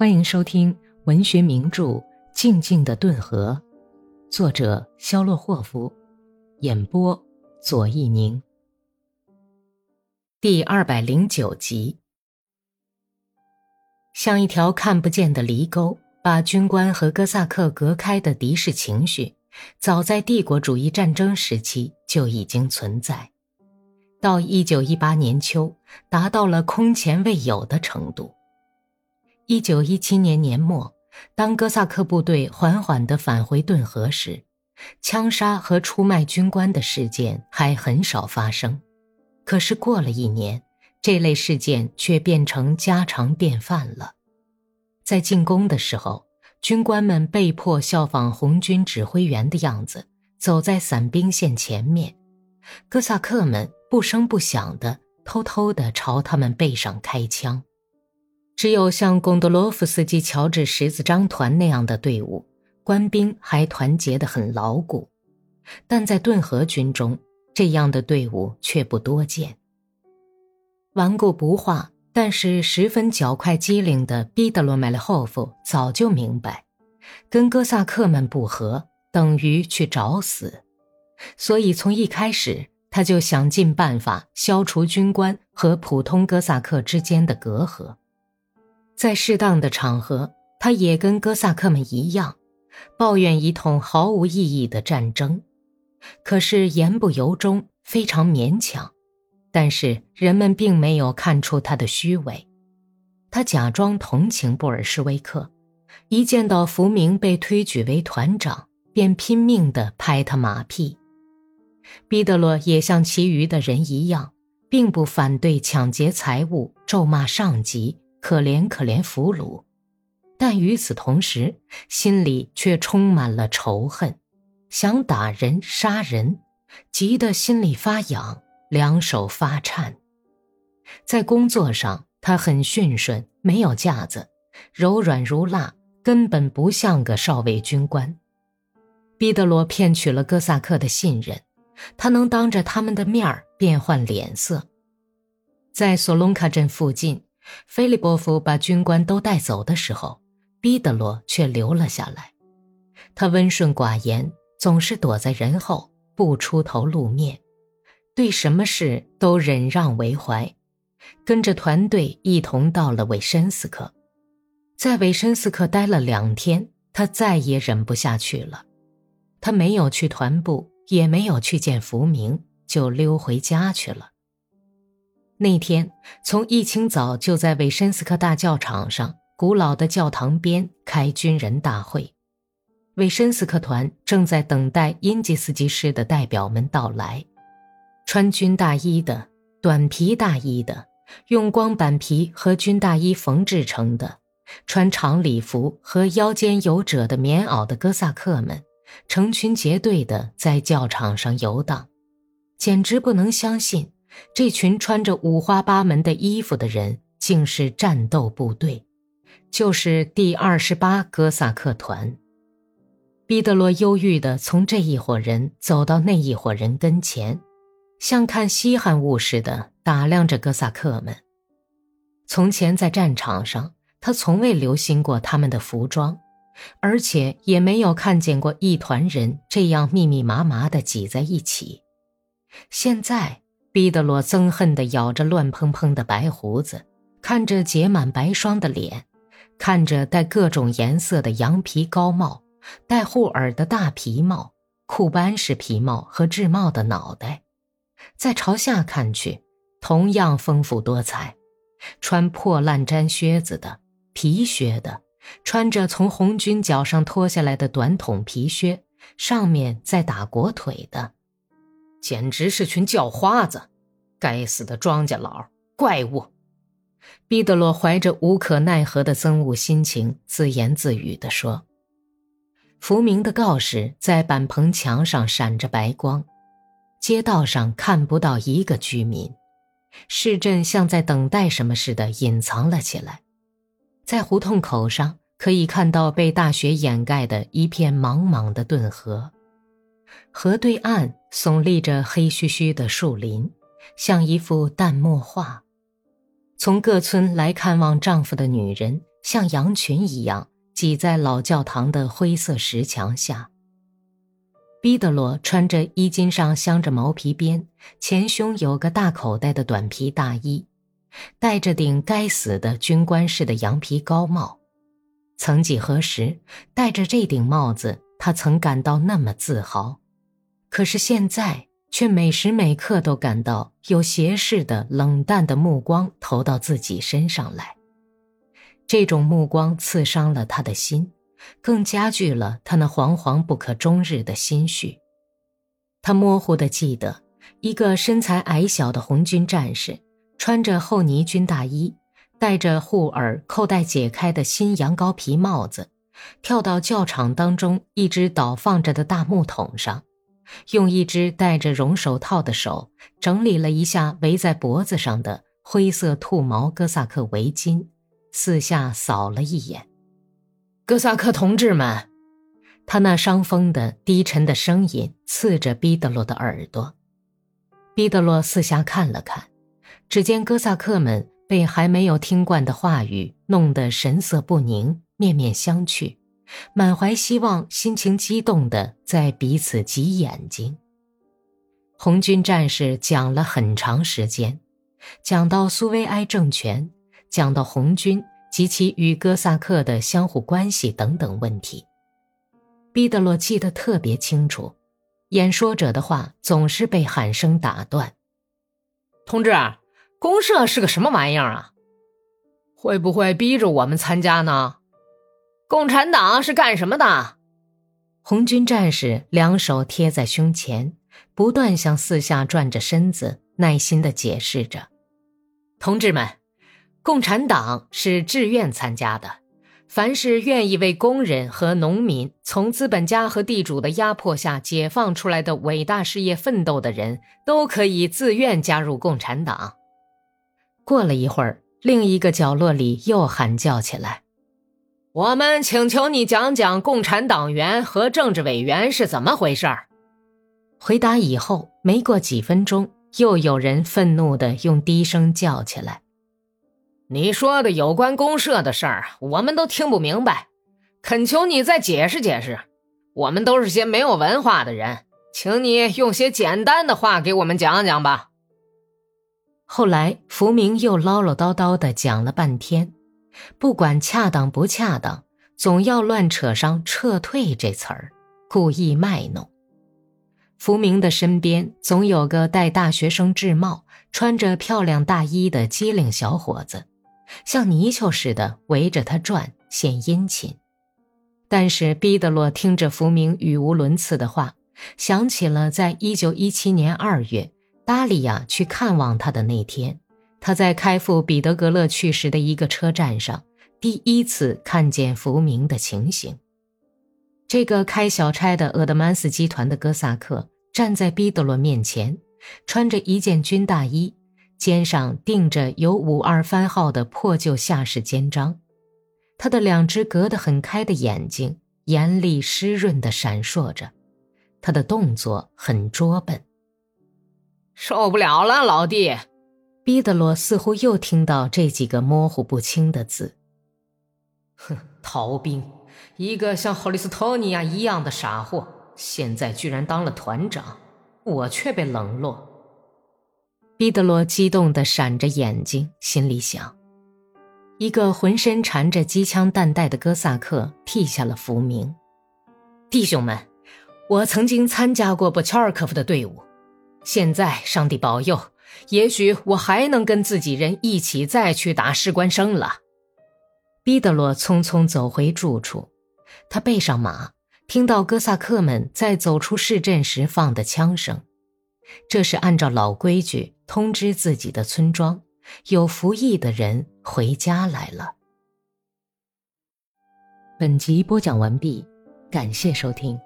欢迎收听文学名著《静静的顿河》，作者肖洛霍夫，演播左一宁。第209集。像一条看不见的犁沟，把军官和哥萨克隔开的敌视情绪，早在帝国主义战争时期就已经存在，到1918年秋达到了空前未有的程度。1917年年末，当哥萨克部队缓缓地返回顿河时，枪杀和出卖军官的事件还很少发生。可是过了一年，这类事件却变成家常便饭了。在进攻的时候，军官们被迫效仿红军指挥员的样子，走在伞兵线前面。哥萨克们不声不响地偷偷地朝他们背上开枪。只有像贡多罗夫斯基乔治十字章团那样的队伍，官兵还团结得很牢固，但在顿河军中，这样的队伍却不多见。顽固不化但是十分狡快机灵的彼得罗麦列霍夫早就明白，跟哥萨克们不和等于去找死，所以从一开始他就想尽办法消除军官和普通哥萨克之间的隔阂。在适当的场合，他也跟哥萨克们一样，抱怨一通毫无意义的战争。可是言不由衷，非常勉强，但是人们并没有看出他的虚伪。他假装同情布尔什维克，一见到福明被推举为团长，便拼命地拍他马屁。彼得罗也像其余的人一样，并不反对抢劫财物，咒骂上级，可怜可怜俘虏，但与此同时，心里却充满了仇恨，想打人杀人，急得心里发痒，两手发颤。在工作上，他很驯顺，没有架子，柔软如蜡，根本不像个少尉军官。彼得罗骗取了哥萨克的信任，他能当着他们的面变换脸色。在索隆卡镇附近，菲利波夫把军官都带走的时候，彼得罗却留了下来。他温顺寡言，总是躲在人后，不出头露面，对什么事都忍让为怀。跟着团队一同到了韦申斯克，在韦申斯克待了2天，他再也忍不下去了。他没有去团部，也没有去见福明，就溜回家去了。那天从一清早就在韦申斯克大教场上古老的教堂边开军人大会，韦申斯克团正在等待因吉斯基师的代表们到来。穿军大衣的、短皮大衣的、用光板皮和军大衣缝制成的、穿长礼服和腰间有褶的棉袄的哥萨克们成群结队地在教场上游荡，简直不能相信这群穿着五花八门的衣服的人竟是战斗部队，就是第28哥萨克团。彼得罗忧郁地从这一伙人走到那一伙人跟前，像看稀罕物似的打量着哥萨克们。从前在战场上，他从未留心过他们的服装，而且也没有看见过一团人这样密密麻麻地挤在一起。现在彼得罗憎恨地咬着乱蓬蓬的白胡子，看着结满白霜的脸，看着戴各种颜色的羊皮高帽、戴护耳的大皮帽、库班式皮帽和制帽的脑袋。再朝下看去，同样丰富多彩，穿破烂毡靴子的、皮靴的，穿着从红军脚上脱下来的短筒皮靴，上面再打裹腿的。简直是群叫花子，该死的庄稼佬，怪物。彼得罗怀着无可奈何的憎恶心情，自言自语地说。福明的告示在板棚墙上闪着白光，街道上看不到一个居民，市镇像在等待什么似的隐藏了起来。在胡同口上可以看到被大雪掩盖的一片茫茫的顿河，河对岸耸立着黑黢黢的树林，像一幅淡墨画。从各村来看望丈夫的女人像羊群一样挤在老教堂的灰色石墙下。彼得罗穿着衣襟上镶着毛皮边、前胸有个大口袋的短皮大衣，戴着顶该死的军官式的羊皮高帽。曾几何时，戴着这顶帽子，他曾感到那么自豪，可是现在却每时每刻都感到有斜视的冷淡的目光投到自己身上来。这种目光刺伤了他的心，更加剧了他那惶惶不可终日的心绪。他模糊地记得，一个身材矮小的红军战士，穿着厚呢军大衣，戴着护耳扣带解开的新羊羔皮帽子，跳到教场当中一只倒放着的大木桶上，用一只戴着绒手套的手整理了一下围在脖子上的灰色兔毛哥萨克围巾，四下扫了一眼。哥萨克同志们，他那伤风的低沉的声音刺着彼得罗的耳朵。彼得罗四下看了看，只见哥萨克们被还没有听惯的话语弄得神色不宁，面面相觑，满怀希望，心情激动地在彼此挤眼睛。红军战士讲了很长时间，讲到苏维埃政权，讲到红军及其与哥萨克的相互关系等等问题。彼得罗记得特别清楚，演说者的话总是被喊声打断。同志，公社是个什么玩意儿啊？会不会逼着我们参加呢？共产党是干什么的？红军战士两手贴在胸前，不断向四下转着身子，耐心地解释着。同志们，共产党是自愿参加的，凡是愿意为工人和农民从资本家和地主的压迫下解放出来的伟大事业奋斗的人，都可以自愿加入共产党。过了一会儿，另一个角落里又喊叫起来，我们请求你讲讲共产党员和政治委员是怎么回事儿。回答以后，没过几分钟，又有人愤怒地用低声叫起来，你说的有关公社的事儿，我们都听不明白，恳求你再解释解释。我们都是些没有文化的人，请你用些简单的话给我们讲讲吧。后来，福明又唠唠叨叨地讲了半天，不管恰当不恰当，总要乱扯上撤退这词儿，故意卖弄。福明的身边总有个戴大学生制帽、穿着漂亮大衣的机灵小伙子，像泥鳅似的围着他转，显殷勤。但是彼得罗听着福明语无伦次的话，想起了在1917年2月达利亚去看望他的那天，他在开赴彼得格勒去时的一个车站上第一次看见福明的情形。这个开小差的厄德曼斯基团的哥萨克站在彼得罗面前，穿着一件军大衣，肩上钉着有523番号的破旧下士肩章，他的两只隔得很开的眼睛眼里湿润地闪烁着，他的动作很拙笨。受不了了，老弟！彼得罗似乎又听到这几个模糊不清的字。哼，逃兵，一个像赫里斯托尼亚一样的傻货，现在居然当了团长，我却被冷落。彼得罗激动地闪着眼睛，心里想，一个浑身缠着机枪弹带的哥萨克替下了福明。弟兄们，我曾经参加过布乔尔科夫的队伍，现在上帝保佑，也许我还能跟自己人一起再去打士官生了。彼得罗匆匆走回住处，他背上马，听到哥萨克们在走出市镇时放的枪声，这是按照老规矩通知自己的村庄，有服役的人回家来了。本集播讲完毕，感谢收听。